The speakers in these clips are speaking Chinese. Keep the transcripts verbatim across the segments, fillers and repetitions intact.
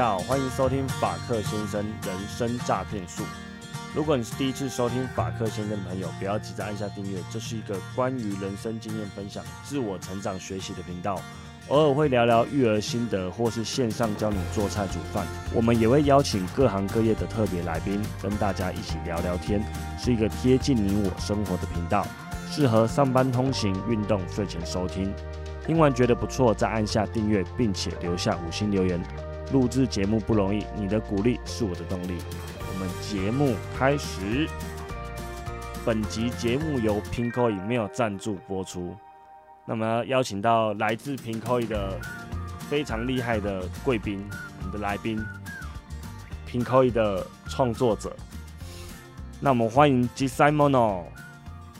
家好，欢迎收听法克先生人生诈骗术。如果你是第一次收听法克先生的朋友，不要急着按下订阅，这是一个关于人生经验分享、自我成长学习的频道。偶尔会聊聊育儿心得，或是线上教你做菜煮饭。我们也会邀请各行各业的特别来宾，跟大家一起聊聊天，是一个贴近你我生活的频道，适合上班通勤、运动、睡前收听。听完觉得不错，再按下订阅，并且留下五星留言。录制节目不容易，你的鼓励是我的动力。我们节目开始。本集节目由 Pinkoi 没有赞助播出。那么邀请到来自 Pinkoi 的非常厉害的贵宾，我们的来宾 Pinkoi 的创作者。那我们欢迎 JISAIMONO。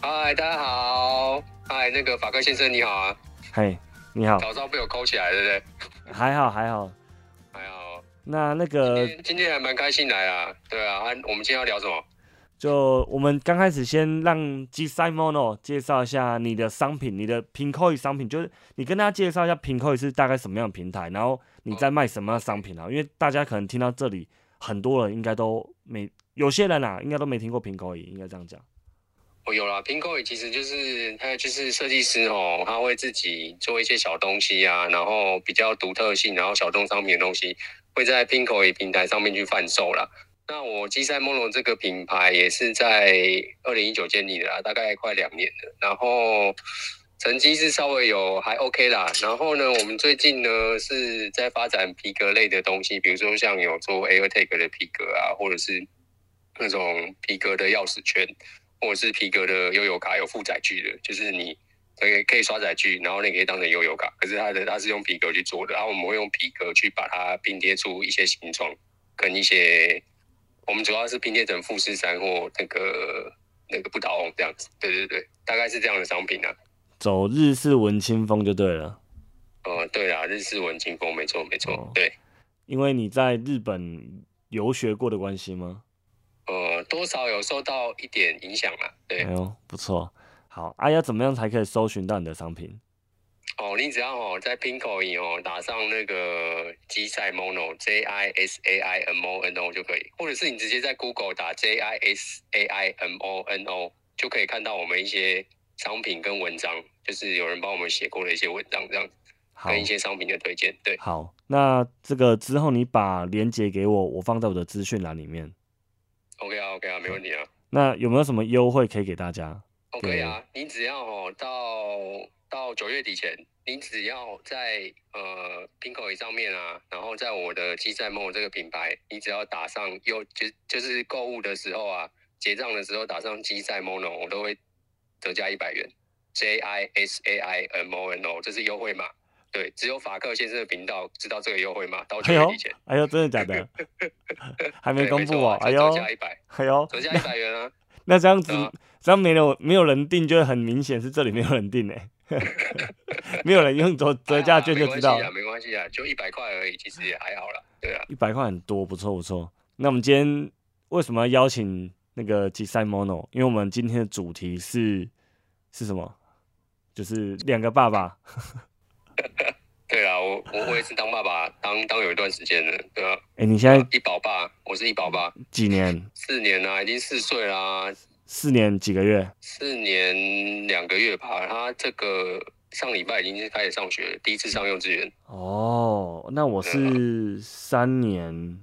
嗨，大家好。嗨，那个法克先生你好啊。嗨，你好。早知道被我扣起来，对不对？还好，还好。还好，那那个今天, 今天还蛮开心来啊，对啊，我们今天要聊什么？就我们刚开始先让 JISAIMONO 介绍一下你的商品，你的 Pinkoi 商品，就是你跟大家介绍一下 Pinkoi 是大概什么样的平台，然后你在卖什么样的商品啊？哦、因为大家可能听到这里，很多人应该都没，有些人啊，应该都没听过 Pinkoi， 应该这样讲。我、哦、有啦 ，Pinkoi 其实就是他就是设计师哦，他会自己做一些小东西啊，然后比较独特性，然后小众商品的东西会在 Pinkoi 平台上面去贩售啦。那我 JISAIMONO 这个品牌也是在二零一九建立的啦，大概快两年了，然后成绩是稍微有还 OK 啦。然后呢，我们最近呢是在发展皮革类的东西，比如说像有做 AirTag 的皮革啊，或者是那种皮革的钥匙圈。或者是皮革的悠游卡，有附载具的，就是你可以可以刷载具，然后你可以当成悠游卡。可是它的它是用皮革去做的，然后我们会用皮革去把它拼贴出一些形状，跟一些我们主要是拼贴成富士山或那个那个不倒翁这样子。对对对，大概是这样的商品啊。走日式文青风就对了。呃，对啦，日式文青风没错没错。哦、对，因为你在日本游学过的关系吗？呃，多少有受到一点影响啦，对。哎呦，不错。好，啊，要怎么样才可以搜寻到你的商品？哦，你只要哦在 Pinkoi 哦打上那个 JISAIMONO J I S A I M O N O 就可以，或者是你直接在 Google 打 J I S A I M O N O 就可以看到我们一些商品跟文章，就是有人帮我们写过的一些文章这样子，跟一些商品的推荐。对，好，那这个之后你把链接给我，我放在我的资讯栏里面。OK 啊 ，OK 啊，没问题啊。那有没有什么优惠可以给大家 ？OK 啊，你只要哦到到九月底前，你只要在呃 Pinkoi 上面啊，然后在我的JISAIMONO这个品牌，你只要打上优就就是购物的时候啊，结账的时候打上JISAIMONO，我都会折价一百元。J I S A I M O N O， 这是优惠码。对，只有法克先生的频道知道这个优惠嘛？到九月底前。哎呦，真的假的？还没公布哦。哎呦，折价一百，哎呦，折价一百元啊！那这样子，这样没有没有人订，就很明显是这里没有人订哎，没有人用折折价券就知道。没关系啊，没关系啊，就一百块而已，其实也还好啦。对啊，一百块很多，不错不错。那我们今天为什么要邀请那个 JISAIMONO？ 因为我们今天的主题是是什么？就是两个爸爸。对啦，我我我也是当爸爸，当当有一段时间了，对吧、啊？哎、欸，你现在、啊、一宝爸，我是一宝爸，几年？四年啦、啊，已经四岁啦。四年几个月？四年两个月吧。他这个上礼拜已经开始上学，第一次上幼稚园。哦，那我是三年，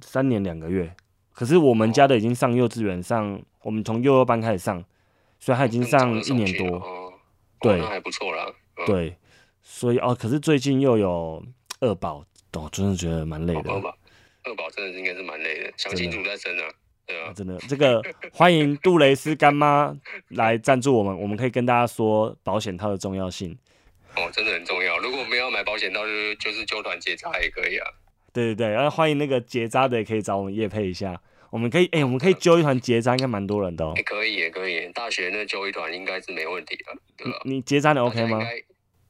三年两个月。可是我们家的已经上幼稚园，上我们从幼儿班开始上，所以他已经上一年多。哦、对、哦，那还不错啦。嗯、对。所以哦，可是最近又有二宝，我、哦、真的觉得蛮累的。二宝，二宝真的应该是蛮累的，想清楚再生啊，对啊，真的，这个欢迎杜蕾斯干妈来赞助我们，我们可以跟大家说保险套的重要性。哦，真的很重要。如果我们要买保险套，就是就是纠团结扎也可以啊。对对对，然后欢迎那个结扎的也可以找我们业配一下。我们可以，哎、欸，我们可以揪一团结扎，应该蛮多人的哦。也、欸、可以，也可以。大学那揪一团应该是没问题的，对吧、啊？你结扎的 OK 吗？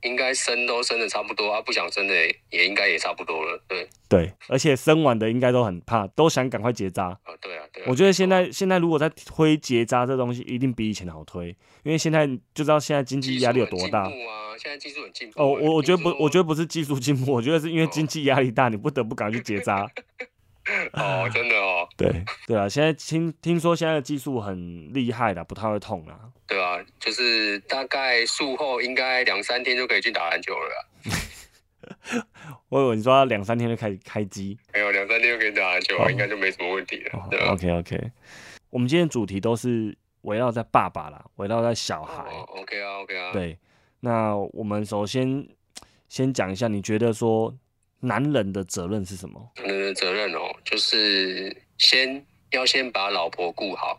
应该生都生的差不多啊，不想生的也应该也差不多了，对对，而且生完的应该都很怕，都想赶快结扎、哦、对啊对啊，我觉得现在、哦、现在如果在推结扎这东西，一定比以前好推，因为现在就知道现在经济压力有多大，现在技术很进步、啊、哦，我我觉得不，我觉得不是技术进步，我觉得是因为经济压力大，你不得不赶快去结扎。哦，真的哦。对对啊，现在听听说现在的技术很厉害啦，不太会痛啦。对啊，就是大概术后应该两三天就可以去打篮球了啦。我以为你说两三天就开始开机，没有，两三天就可以打篮球，哦、应该就没什么问题了。哦、对、啊、OK OK， 我们今天的主题都是围绕在爸爸啦，围绕在小孩。哦、OK 啊 ，OK 啊。对。那我们首先先讲一下，你觉得说男人的责任是什么？男人的责任哦，就是先要先把老婆顾好，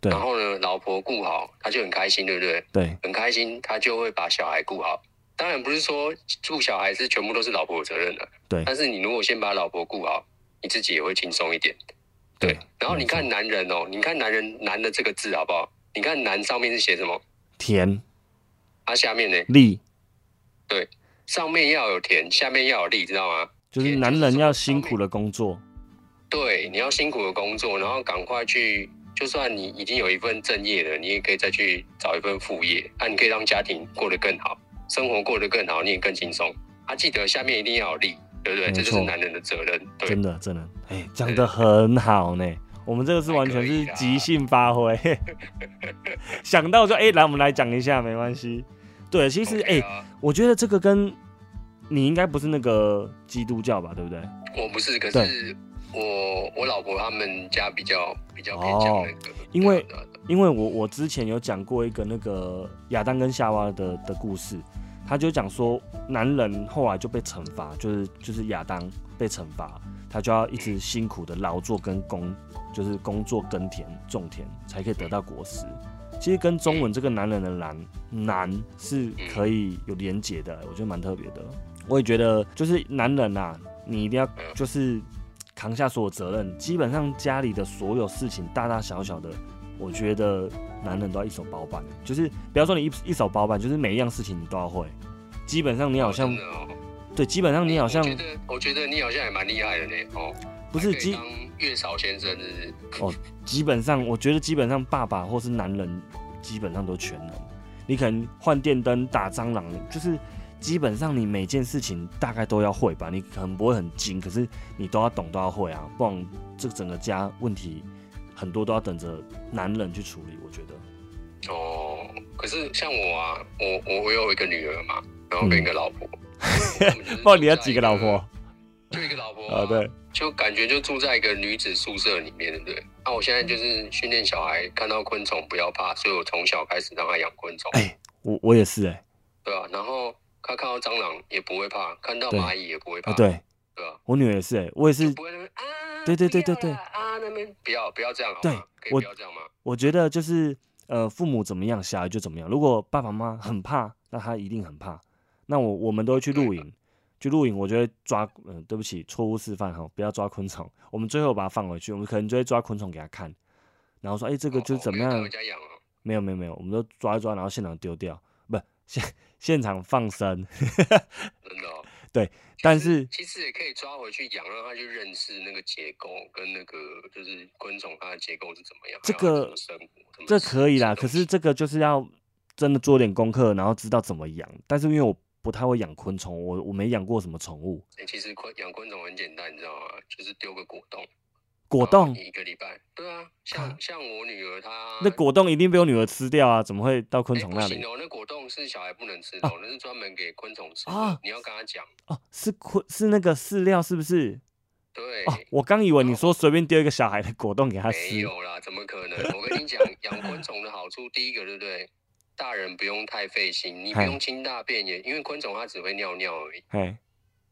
对，然后呢，老婆顾好，他就很开心，对不对？对，很开心，他就会把小孩顾好。当然不是说顾小孩是全部都是老婆的责任了，对。但是你如果先把老婆顾好，你自己也会轻松一点，对。对，然后你看男人哦，你看男人"男"的这个字好不好？你看"男"上面是写什么？田。啊，下面呢？力，对，上面要有田，下面要有力，知道吗？就是男人要辛苦的工作，对，你要辛苦的工作，然后赶快去，就算你已经有一份正业了，你也可以再去找一份副业，那、啊、你可以让家庭过得更好，生活过得更好，你也更轻松。啊，记得下面一定要有力，对不对？这就是男人的责任，对，真的真的，哎、欸，讲得很好呢。我们这个是完全是即兴发挥，想到就哎、欸，来我们来讲一下，没关系。对，其实哎、okay 啊欸，我觉得这个跟你应该不是那个基督教吧，对不对？我不是，可是我我老婆他们家比较比较偏向那个，哦、因为因为我我之前有讲过一个那个亚当跟夏娃的的故事，他就讲说男人后来就被惩罚，就是就是亚当被惩罚，他就要一直辛苦的劳作跟工。就是工作耕田种田才可以得到果实，其实跟中文这个男人的男男是可以有连结的，我觉得蛮特别的。我也觉得就是男人啊，你一定要就是扛下所有责任，基本上家里的所有事情大大小小的，我觉得男人都要一手包办，就是不要说你 一, 一手包办，就是每一样事情你都要会，基本上你好像、哦、对，基本上你好像、欸、我, 覺得我觉得你好像也蛮厉害的呢、哦，不是基月嫂先生是哦，基本上我觉得基本上爸爸或是男人基本上都全能，你可能换电灯、打蟑螂，就是基本上你每件事情大概都要会吧，你可能不会很精，可是你都要懂都要会啊，不然这整个家问题很多都要等着男人去处理，我觉得。哦，可是像我啊，我我有一个女儿嘛，然后跟一个老婆，嗯、不知道你要几个老婆？就一个老婆啊，啊对。就感觉就住在一个女子宿舍里面，对不对？那、啊、我现在就是训练小孩，看到昆虫不要怕，所以我从小开始让他养昆虫。哎、欸，我我也是哎、欸。对啊，然后他看到蟑螂也不会怕，看到蚂蚁也不会怕。对、啊、对啊，我女儿也是哎、欸，我也是。不会那边啊，对对对对对啊，那边不要不要这样好吗？对，可以不要这样吗？我, 我觉得就是呃，父母怎么样，小孩就怎么样。如果爸爸妈妈很怕，那他一定很怕。那我我们都会去露营。去露营，我就会抓，嗯、呃，对不起，错误示范哈，不要抓昆虫。我们最后把它放回去，我们可能就会抓昆虫给他看，然后说，哎、欸，这个就是怎么样？哦哦、没有没有没有，我们都抓一抓，然后现场丢掉，不现现场放生。真的、哦？对，但是其实也可以抓回去养，让他去认识那个结构跟那个就是昆虫它的结构是怎么样。这个这可以啦，可是这个就是要真的做点功课，然后知道怎么养。但是因为我。不太会养昆虫，我我没养过什么宠物。欸、其实养昆虫很简单，你知道吗？就是丢个果冻。果冻一个礼拜。对啊，像、啊、像我女儿她那果冻一定被我女儿吃掉啊，怎么会到昆虫那里？欸、不行哦，那果冻是小孩不能吃的、啊，那是专门给昆虫吃的、啊。你要跟她讲。哦、啊，是昆是那个饲料是不是？对。哦、啊，我刚以为你说随便丢一个小孩的果冻给他吃。没有啦，怎么可能？我跟你讲，养昆虫的好处，第一个对不对？大人不用太费心，你不用清大便也，因为昆虫它只会尿尿而已。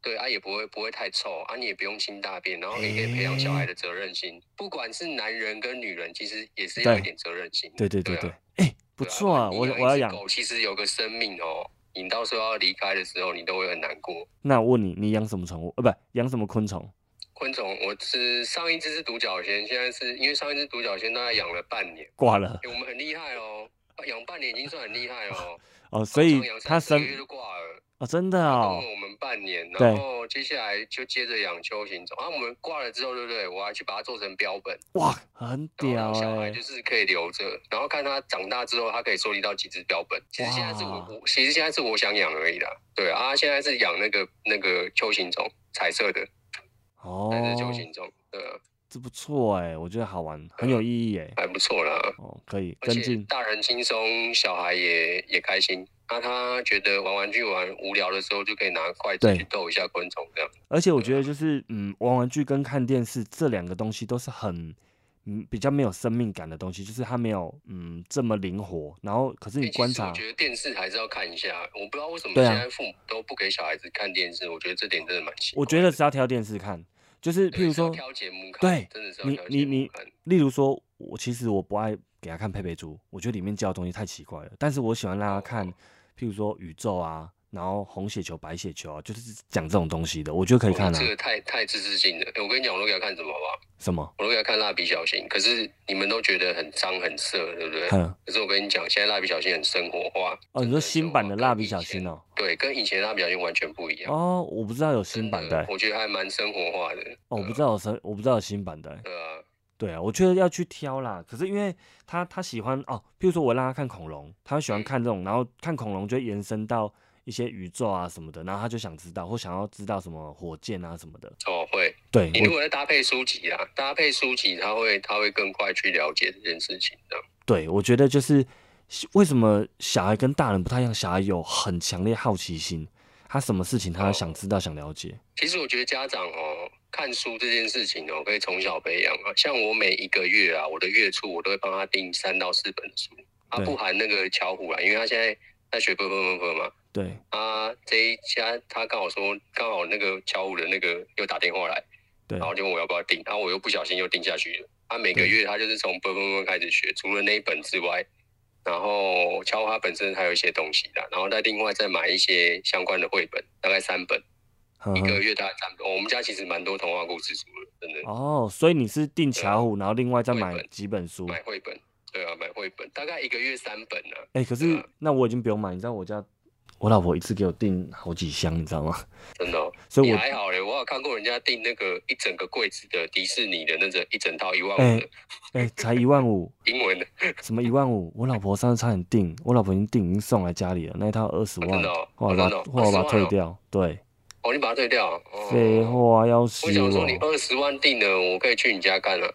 对啊，也不会不会太臭啊，你也不用清大便，然后也可以培养小孩的责任心、欸。不管是男人跟女人，其实也是要有一点责任心。对对对对，哎、啊欸，不错啊，我、啊、我要养。狗其实有个生命哦，你到时候要离开的时候，你都会很难过。那我问你，你养什么宠物？呃、啊，不，养什么昆虫？昆虫，我是上一只是独角仙，现在是因为上一只独角仙大概养了半年，挂了、欸。我们很厉害哦。养半年已经算很厉害哦。哦，所以他生哦，真的哦，跟我们半年，然后接下来就接着养秋行种。啊，我们挂了之后，对不对？我还去把它做成标本，哇，很屌哎！小孩就是可以留着，然后看他长大之后，他可以收集到几只标本。其实现在是我，我其实现在是我想养而已啦。对啊，现在是养那个那个秋行种，彩色的哦，彩色秋行种，对啊。这不错哎、欸，我觉得好玩，很有意义哎、欸，还不错啦。哦，可以跟进，大人轻松，小孩也也开心。那他觉得玩玩具玩无聊的时候，就可以拿筷子去逗一下昆虫这样。而且我觉得就是，嗯，玩玩具跟看电视这两个东西都是很，嗯，比较没有生命感的东西，就是它没有，嗯，这么灵活。然后，可是你观察，欸、我觉得电视还是要看一下。我不知道为什么现在父母都不给小孩子看电视，啊、我觉得这点真的蛮奇怪的。我觉得只要挑电视看。就是，譬如说，对，你你你，例如说，我其实我不爱给他看佩佩猪，我觉得里面教的东西太奇怪了。但是我喜欢让他看，譬如说宇宙啊，然后红血球、白血球啊，就是讲这种东西的，我觉得可以看啊。这个太太知识性了、欸。我跟你讲，我都给他看什么好不好？什么？我都给他看蜡笔小新，可是你们都觉得很脏很色，对不对？嗯。可是我跟你讲，现在蜡笔小新很生活化。哦，你说新版的蜡笔小新哦？对，跟以前蜡笔小新完全不一样哦。我不知道有新版的、欸，我觉得还蛮生活化的。哦，我不知道有新，我不知道有新版的、欸。对啊，对啊，我觉得要去挑啦。可是因为他他喜欢哦，譬如说我让他看恐龙，他喜欢看这种，嗯、然后看恐龙就会延伸到一些宇宙啊什么的，然后他就想知道或想要知道什么火箭啊什么的。哦，会。对，你如果在搭配书籍啦，搭配书籍他会他会更快去了解这件事情的。对，我觉得就是。为什么小孩跟大人不太一样？小孩有很强烈好奇心，他什么事情他想知道、哦、想了解。其实我觉得家长哦，看书这件事情哦，可以从小培养啊。像我每一个月啊，我的月初我都会帮他订三到四本书，他、啊、不含那个巧虎啦，因为他现在在学啵啵啵啵嘛。对啊，这一家他刚好说，刚好那个巧虎的那个又打电话来，对，然后就问我要不要订，然后我又不小心又订下去了。他、啊、每个月他就是从啵啵啵开始学，除了那一本之外。然后乔华本身还有一些东西啦，然后再另外再买一些相关的绘本，大概三本，嗯、一个月大概三本。我们家其实蛮多童话故事书了，真的。哦，所以你是订巧虎，然后另外再买几本书，买绘本，对啊，买绘本，大概一个月三本啊。哎、欸，可是、啊、那我已经不用买，你知道我家我老婆一次给我订好几箱，你知道吗？真的、哦，所以我还好嘞，我有看过人家订那个一整个柜子的迪士尼的那种一整套一万五的。欸哎、欸，才一万五，英文的，什么一万五？我老婆上次差点订，我老婆已经订，已经送来家里了，那一套二十万，真的哦，我把我把它退掉，对，哦，你把它退掉，废话要死我！我想说你二十万订了，我可以去你家干了，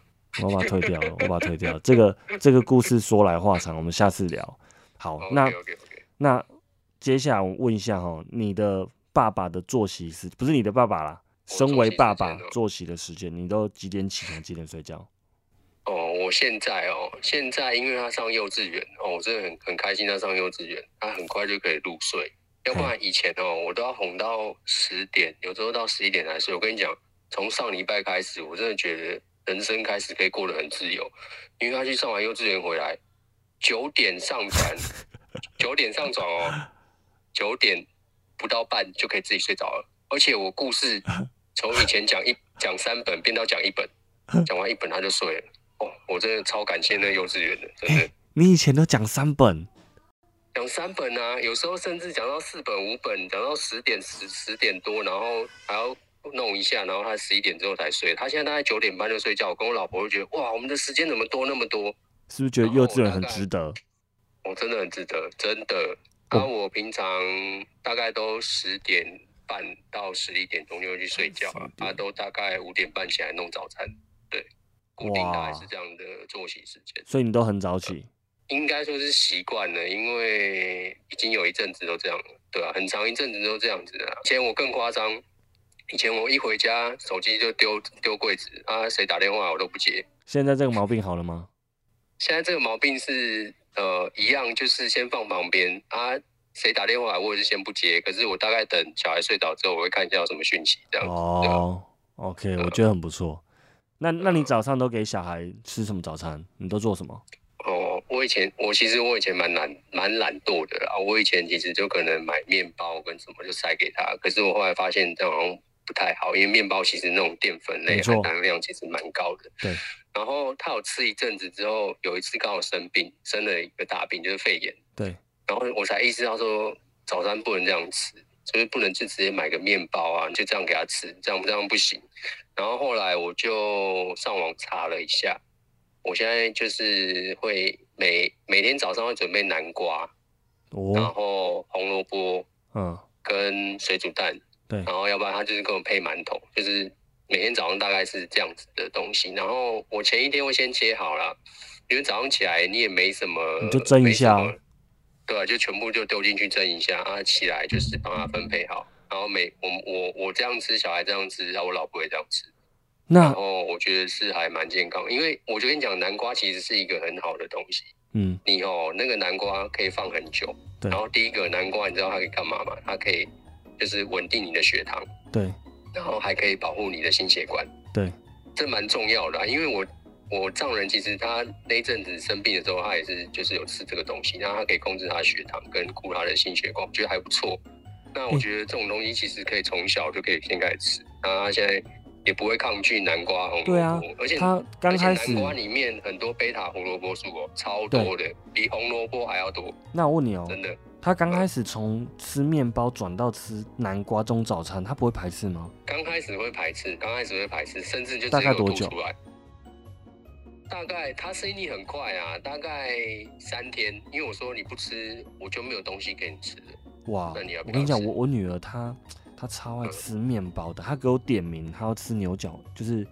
我把它退掉了，我把它退掉了。这个这个故事说来话长，我们下次聊。好， okay, 那 okay, okay. 那接下来我问一下哈，你的爸爸的作息是不是你的爸爸啦？身为爸爸作息的时间，你都几点起床，几点睡觉？哦，我现在哦，现在因为他上幼稚园哦，我真的很很开心他上幼稚园，他很快就可以入睡。要不然以前哦，我都要哄到十点，有时候到十一点才睡。我跟你讲，从上礼拜开始，我真的觉得人生开始可以过得很自由，因为他去上完幼稚园回来，九点上床，九点上床哦，九点不到半就可以自己睡着了。而且我故事从以前讲一讲三本变到讲一本，讲完一本他就睡了。哦，我真的超感谢那幼稚园的，真的、欸。你以前都讲三本，讲三本啊，有时候甚至讲到四本、五本，讲到十点、十十点多，然后还要弄一下，然后他十一点之后才睡。他现在大概九点半就睡觉，我跟我老婆就觉得，哇，我们的时间怎么多那么多？是不是觉得幼稚园很值得？我、哦、真的很值得，真的。然、啊、后我平常大概都十点半到十一点钟就会去睡觉了、啊，他、啊、都大概五点半起来弄早餐，对。固定大概是这样的作息时间，所以你都很早起，呃、应该说是习惯了，因为已经有一阵子都这样了，对啊，很长一阵子都这样子了。以前我更夸张，以前我一回家手机就丢丢柜子啊，谁打电话我都不接。现在这个毛病好了吗？现在这个毛病是呃一样，就是先放旁边啊，谁打电话我也是先不接，可是我大概等小孩睡着之后，我会看一下有什么讯息这样子。哦 ，OK，、呃、我觉得很不错。那那你早上都给小孩吃什么早餐？你都做什么？哦，我以前我其实我以前蛮懒蛮懒惰的啦。我以前其实就可能买面包跟什么就塞给他，可是我后来发现这样好像不太好，因为面包其实那种淀粉类含糖量其实蛮高的。对。然后他有吃一阵子之后，有一次刚好生病，生了一个大病，就是肺炎。对。然后我才意识到说早餐不能这样吃，就是不能就直接买个面包啊就这样给他吃，这样这样不行。然后后来我就上网查了一下，我现在就是会每每天早上会准备南瓜，哦、然后红萝卜，嗯，跟水煮蛋，对，然后要不然他就是给我配馒头，就是每天早上大概是这样子的东西。然后我前一天会先切好了，因为早上起来你也没什么，你就蒸一下，对、啊，就全部就丢进去蒸一下啊，起来就是帮他分配好。然后每我我我这样吃，小孩这样吃，然后我老婆也这样吃。那然后我觉得是还蛮健康，因为我就跟你讲，南瓜其实是一个很好的东西。嗯，你哦，那个南瓜可以放很久。对。然后第一个南瓜，你知道它可以干嘛吗？它可以就是稳定你的血糖。对。然后还可以保护你的心血管。对。这蛮重要的、啊，因为我我丈人其实他那阵子生病的时候，他也是就是有吃这个东西，然后他可以控制他的血糖跟顾他的心血管，我觉得还不错。那我觉得这种东西其实可以从小就可以先开始吃，那他现在也不会抗拒南瓜、红萝卜。对啊，而且它刚开始南瓜里面很多贝塔胡萝卜素哦，超多的，比红萝卜还要多。那我问你哦，真的，他刚开始从吃面包转到吃南瓜中早餐，他不会排斥吗？刚开始会排斥，刚开始会排斥，甚至就大概多久？大概他适应力很快啊，大概三天，因为我说你不吃，我就没有东西给你吃了。哇，要要我跟你讲，我我女儿她她超爱吃面包的，她给我点名，她要吃牛角，就是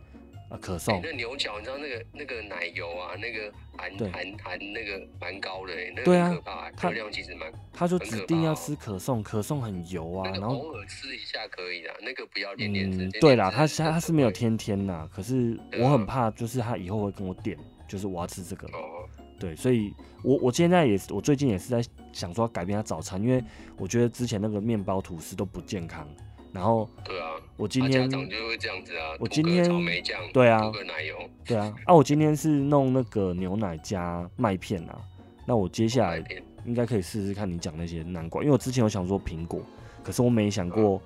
啊可颂、欸。那牛角你知道那个那个奶油啊，那个含含含那个蛮高的、欸，那个很可怕、欸，热、啊、量其实蛮。她就指定要吃可颂，可颂很油啊，然后、那個、偶尔吃一下可以啦，那个不要天天吃。嗯、对啦，她她是没有天天啦，可是我很怕，就是她以后会跟我点，就是我要吃这个。哦对，所以我我现在也是，我最近也是在想说要改变他早餐，因为我觉得之前那个面包吐司都不健康。然后对啊，我今天家长就会这样子啊，我今天草莓酱，对啊，涂个奶油，对啊，啊我今天是弄那个牛奶加麦片啊，那我接下来应该可以试试看你讲那些南瓜，因为我之前有想说苹果，可是我没想过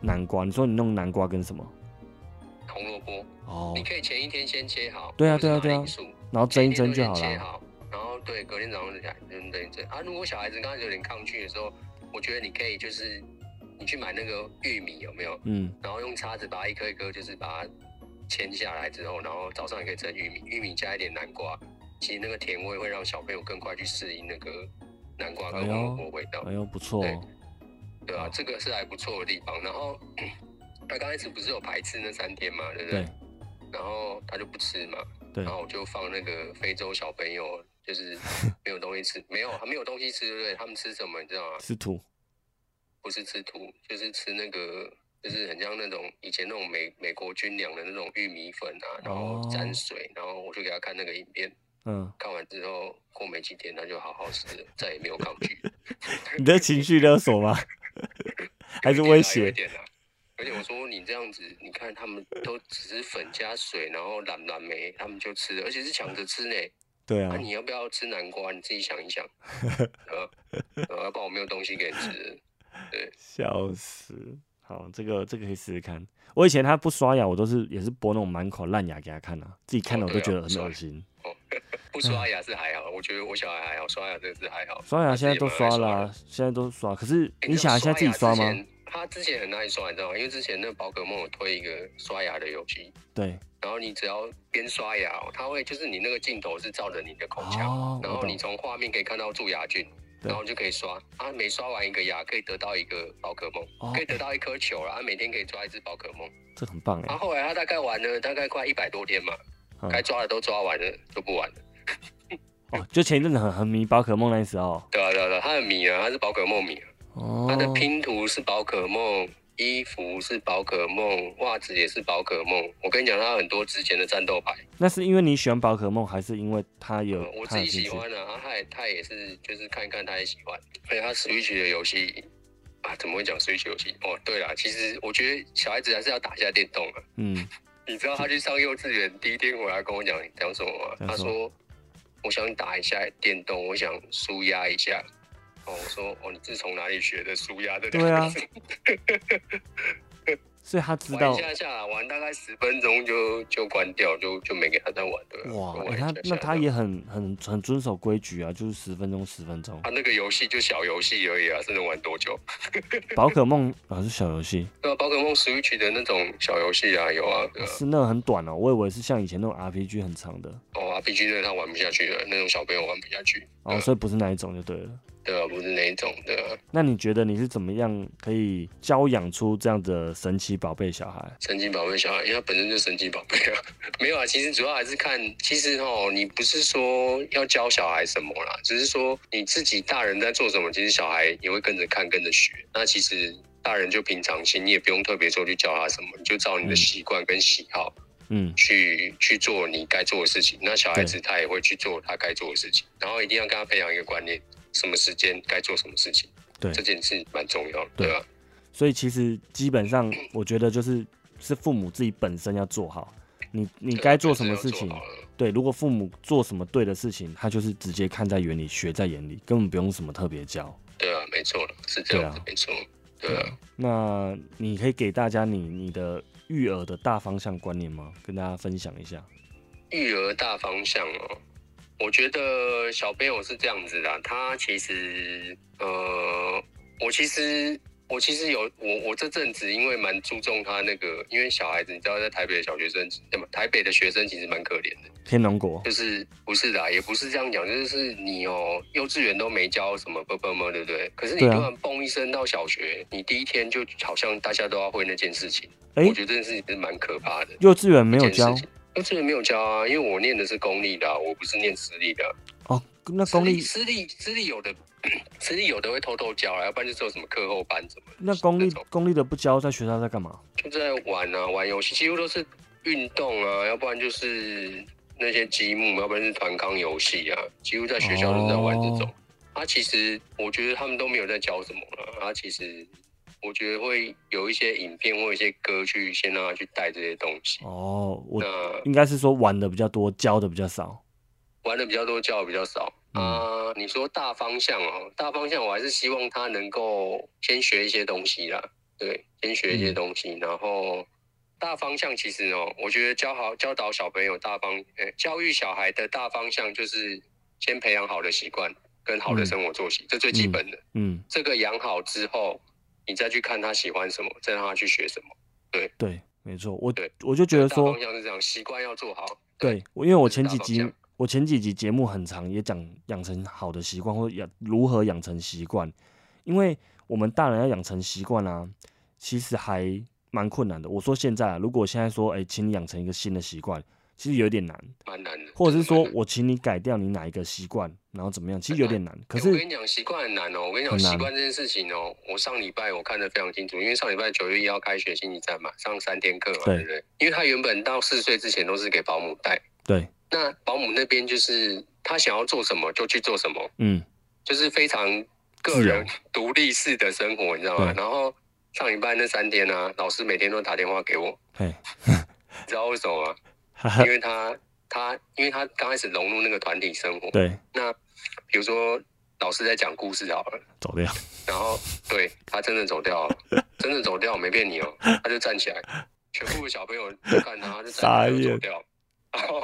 南瓜。你说你弄南瓜跟什么？红萝卜哦，你可以前一天先切好，对啊对啊对啊，然后蒸一蒸就好了。然后对，隔天早上就来等等等啊。如果小孩子刚才有点抗拒的时候，我觉得你可以就是你去买那个玉米有没有？嗯，然后用叉子把它一颗一颗就是把它切下来之后，然后早上也可以蒸玉米，玉米加一点南瓜，其实那个甜味会让小朋友更快去适应那个南瓜跟红萝卜味道。哎呦，不错、哦，对吧、啊？这个是还不错的地方。然后他刚开始不是有排斥那三天嘛，对不对？对。然后他就不吃嘛，对。然后我就放那个非洲小朋友。就是没有东西吃，没有没有东西吃，对不对？他们吃什么你知道吗？吃土，不是吃土，就是吃那个，就是很像那种以前那种美美国军粮的那种玉米粉啊，然后沾水，然后我就给他看那个影片，嗯，看完之后过没几天他就好好吃了，再也没有抗拒。你的情绪勒索吗？还是威胁？而且我说你这样子，你看他们都只是粉加水，然后蓝蓝莓，他们就吃了，而且是抢着吃呢。对啊，那、啊、你要不要吃南瓜？你自己想一想。呃，要不然我没有东西给你吃。对，笑死。好，这个这个可以试试看。我以前他不刷牙，我都是也是剥那种满口烂牙给他看啊，自己看了我都觉得很恶心。哦啊哦、不刷牙是还好，我觉得我小孩还好，刷牙真的是还好。刷牙现在都刷啦、啊，现在都刷。可是你小孩现在自己刷吗？欸他之前很爱刷，你知道吗？因为之前那宝可梦有推一个刷牙的游戏，对。然后你只要边刷牙、哦，它会就是你那个镜头是照着你的口腔，哦、然后你从画面可以看到蛀牙菌，然后就可以刷。啊，每刷完一个牙可以得到一个宝可梦、哦，可以得到一颗球啦。他、啊、每天可以抓一只宝可梦，这很棒哎。啊，后来他大概玩了大概快一百多天嘛，该、嗯、抓的都抓完了，就不玩了。哦，就前一阵子很很迷宝可梦那时候。对啊对啊对啊，他很迷啊，他是宝可梦迷、啊。他的拼图是宝可梦，衣服是宝可梦，袜子也是宝可梦。我跟你讲，他很多之前的战斗牌。那是因为你喜欢宝可梦，还是因为他有？嗯、我自己喜欢的、啊，他也他也是就是看看他也喜欢。而且他 Switch 的游戏啊，怎么会讲 Switch 游戏？哦，对啦，其实我觉得小孩子还是要打一下电动啊。嗯，你知道他去上幼稚园第一天回来跟我讲讲什么吗？他说：“我想打一下电动，我想舒压一下。”哦、我说、哦、你是从哪里学的舒压的？对啊，所以他知道玩下下玩大概十分钟就就关掉，就就没给他再玩的。哇，欸、他那他也很很很遵守规矩啊，就是十分钟十分钟。他、啊、那个游戏就小游戏而已啊，真的玩多久？宝可梦啊是小游戏。对啊，宝可梦 Switch 的那种小游戏啊有啊。啊是那很短哦，我以为是像以前那种 R P G 很长的。哦 ，R P G 那他玩不下去了，那种小朋友玩不下去。哦，啊、所以不是那一种就对了。对啊，不是那一种的。那你觉得你是怎么样可以教养出这样的神奇宝贝小孩？神奇宝贝小孩，因为他本身就神奇宝贝啊。没有啊，其实主要还是看，其实哦，你不是说要教小孩什么啦，只是说你自己大人在做什么，其实小孩也会跟着看，跟着学。那其实大人就平常心，你也不用特别说去教他什么，你就照你的习惯跟喜好。嗯嗯，去去做你该做的事情。那小孩子他也会去做他该做的事情，然后一定要跟他培养一个观念，什么时间该做什么事情。对，这件事蛮重要的，对吧？所以其实基本上，我觉得就是是父母自己本身要做好，你你该做什么事情。对，如果父母做什么对的事情，他就是直接看在眼里，学在眼里，根本不用什么特别教。对啊，没错了，是这样子，没错。对啊，那你可以给大家你你的育儿的大方向观念吗？跟大家分享一下。育儿大方向哦，我觉得小朋友是这样子的，他其实呃，我其实我其实有我我这阵子因为蛮注重他那个，因为小孩子你知道，在台北的小学生，台北的学生其实蛮可怜的。天龙国就是不是的，也不是这样讲，就是你哦，幼稚园都没教什么啵啵啵，对不对？可是你突然蹦一声到小学，你第一天就好像大家都要会那件事情。我觉得这件事情是蛮可怕的。幼稚园没有教，幼稚园没有教啊，因为我念的是公立的、啊，我不是念私立的、啊。哦，那公立私立私立有的，私立有的会偷偷教啦，要不然就是有什么课后班什么。那公立公立的不教，在学校在干嘛？就在玩啊，玩游戏，几乎都是运动啊，要不然就是那些积木，要不然是团康游戏啊，几乎在学校都在玩这种。哦、啊，其实我觉得他们都没有在教什么了。啊，其实。我觉得会有一些影片或一些歌去先让他去带这些东西。哦，我应该是说玩的比较多，教的比较少。玩的比较多，教的比较少。啊、嗯呃，你说大方向哦，大方向我还是希望他能够先学一些东西啦。对，先学一些东西，嗯、然后大方向其实哦，我觉得教好教导小朋友大方、欸，教育小孩的大方向就是先培养好的习惯跟好的生活作息，嗯、这最基本的。嗯，嗯这个养好之后。你再去看他喜欢什么，再让他去学什么。对对，没错。我我就觉得说，大方向是这样，习惯要做好。对，我因为我前几集我前几集节目很长，也讲养成好的习惯，或养如何养成习惯。因为我们大人要养成习惯啊，其实还蛮困难的。我说现在、啊，如果我现在说，哎、欸，请你养成一个新的习惯，其实有点难，蛮难的。或者是说我请你改掉你哪一个习惯。然后怎么样？其实有点难。可是、欸、我跟你讲，习惯很难哦。我跟你讲，习惯这件事情哦，我上礼拜我看得非常清楚，因为上礼拜九月一号开学，星期三嘛，上三天课嘛， 对, 对不对？因为他原本到四岁之前都是给保姆带，对。那保姆那边就是他想要做什么就去做什么，嗯，就是非常个人独立式的生活，你知道吗？然后上礼拜那三天啊，老师每天都打电话给我，你知道为什么吗？因为他他因为他刚开始融入那个团体生活，对，那。比如说老师在讲故事好了，走掉，然后对他真的走掉了，真的走掉，我没骗你哦，他就站起来，全部的小朋友就看他，他就站起来就走掉，然后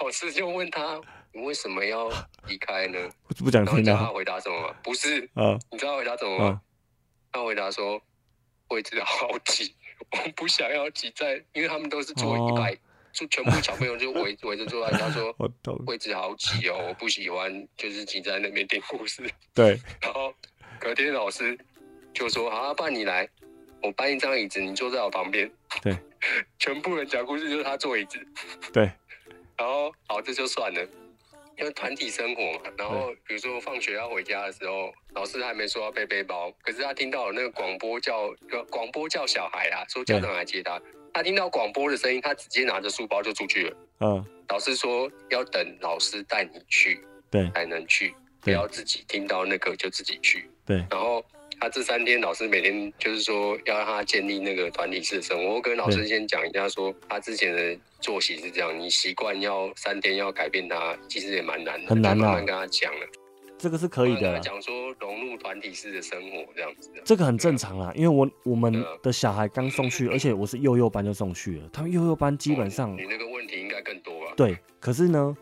老师就问他你为什么要离开呢？不讲听到，然后他回答什么吗？不是，啊、你知道他回答什么吗？啊、他回答说位置好挤，我不想要挤在，因为他们都是坐一排。哦就全部小朋友就围围着坐在，他说位置好挤哦，我不喜欢，就是挤在那边听故事。对，然后隔天老师就说：“好、啊，不然你来，我搬一张椅子，你坐在我旁边。”对，全部人讲故事就是他坐椅子。对，然后好，这就算了，因为团体生活嘛。然后比如说放学要回家的时候，老师还没说要背背包，可是他听到有那个广播叫广播叫小孩啊，说家长来接他。他听到广播的声音，他直接拿着书包就出去了。嗯，老师说要等老师带你去，对，才能去，不要自己听到那个就自己去。对。然后他这三天，老师每天就是说要让他建立那个团体式生活。我跟老师先讲一下说，说他之前的作息是这样，你习惯要三天要改变他，其实也蛮难的，很难啊。慢慢跟他讲了。这个是可以的。他讲说融入团体式的生活这样子，这个很正常啦，因为我我们的小孩刚送去，而且我是幼幼班就送去了，他们幼幼班基本上、哦、你, 你那个问题应该更多吧？对，可是呢，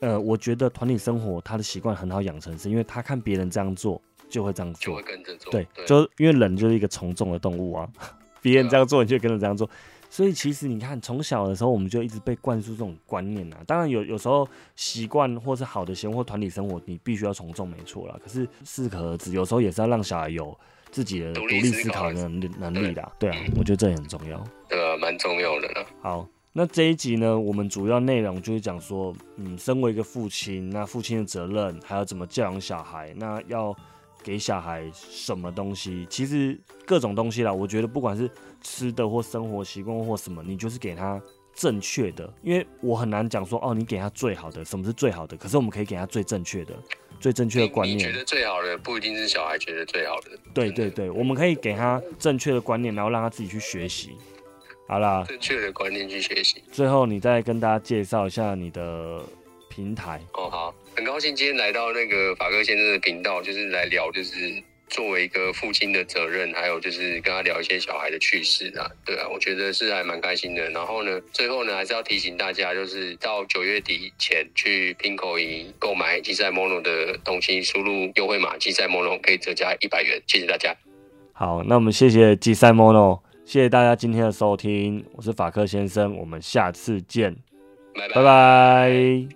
呃，我觉得团体生活他的习惯很好养成，是因为他看别人这样做就会这样做，就会跟着做。对，對就因为人就是一个从众的动物啊，别人这样做你就跟着这样做。所以其实你看，从小的时候我们就一直被灌输这种观念啊。当然有有时候习惯或是好的行为或团体生活，你必须要从众，没错啦。可是适可而止，有时候也是要让小孩有自己的独立思考的能力啦。对啊，我觉得这也很重要。呃，蛮重要的啦。好，那这一集呢，我们主要内容就是讲说，嗯，身为一个父亲，那父亲的责任，还有怎么教养小孩，那要给小孩什么东西？其实各种东西啦，我觉得不管是吃的或生活习惯或什么，你就是给他正确的，因为我很难讲说哦，你给他最好的，什么是最好的？可是我们可以给他最正确的、最正确的观念。你, 你觉得最好的不一定是小孩觉得最好的。对对对，我们可以给他正确的观念，然后让他自己去学习。好啦，正确的观念去学习。最后，你再跟大家介绍一下你的平台。哦，好。很高兴今天来到那个法哥先生的频道，就是来聊，就是作为一个父亲的责任，还有就是跟他聊一些小孩的趣事啊，对啊，我觉得是还蛮开心的。然后呢，最后呢还是要提醒大家，就是到九月底前去 Pinkoi 购买 JISAIMONO 的东西，输入优惠码 JISAIMONO 可以折价一百元。谢谢大家。好，那我们谢谢 JISAIMONO， 谢谢大家今天的收听，我是法哥先生，我们下次见，拜拜。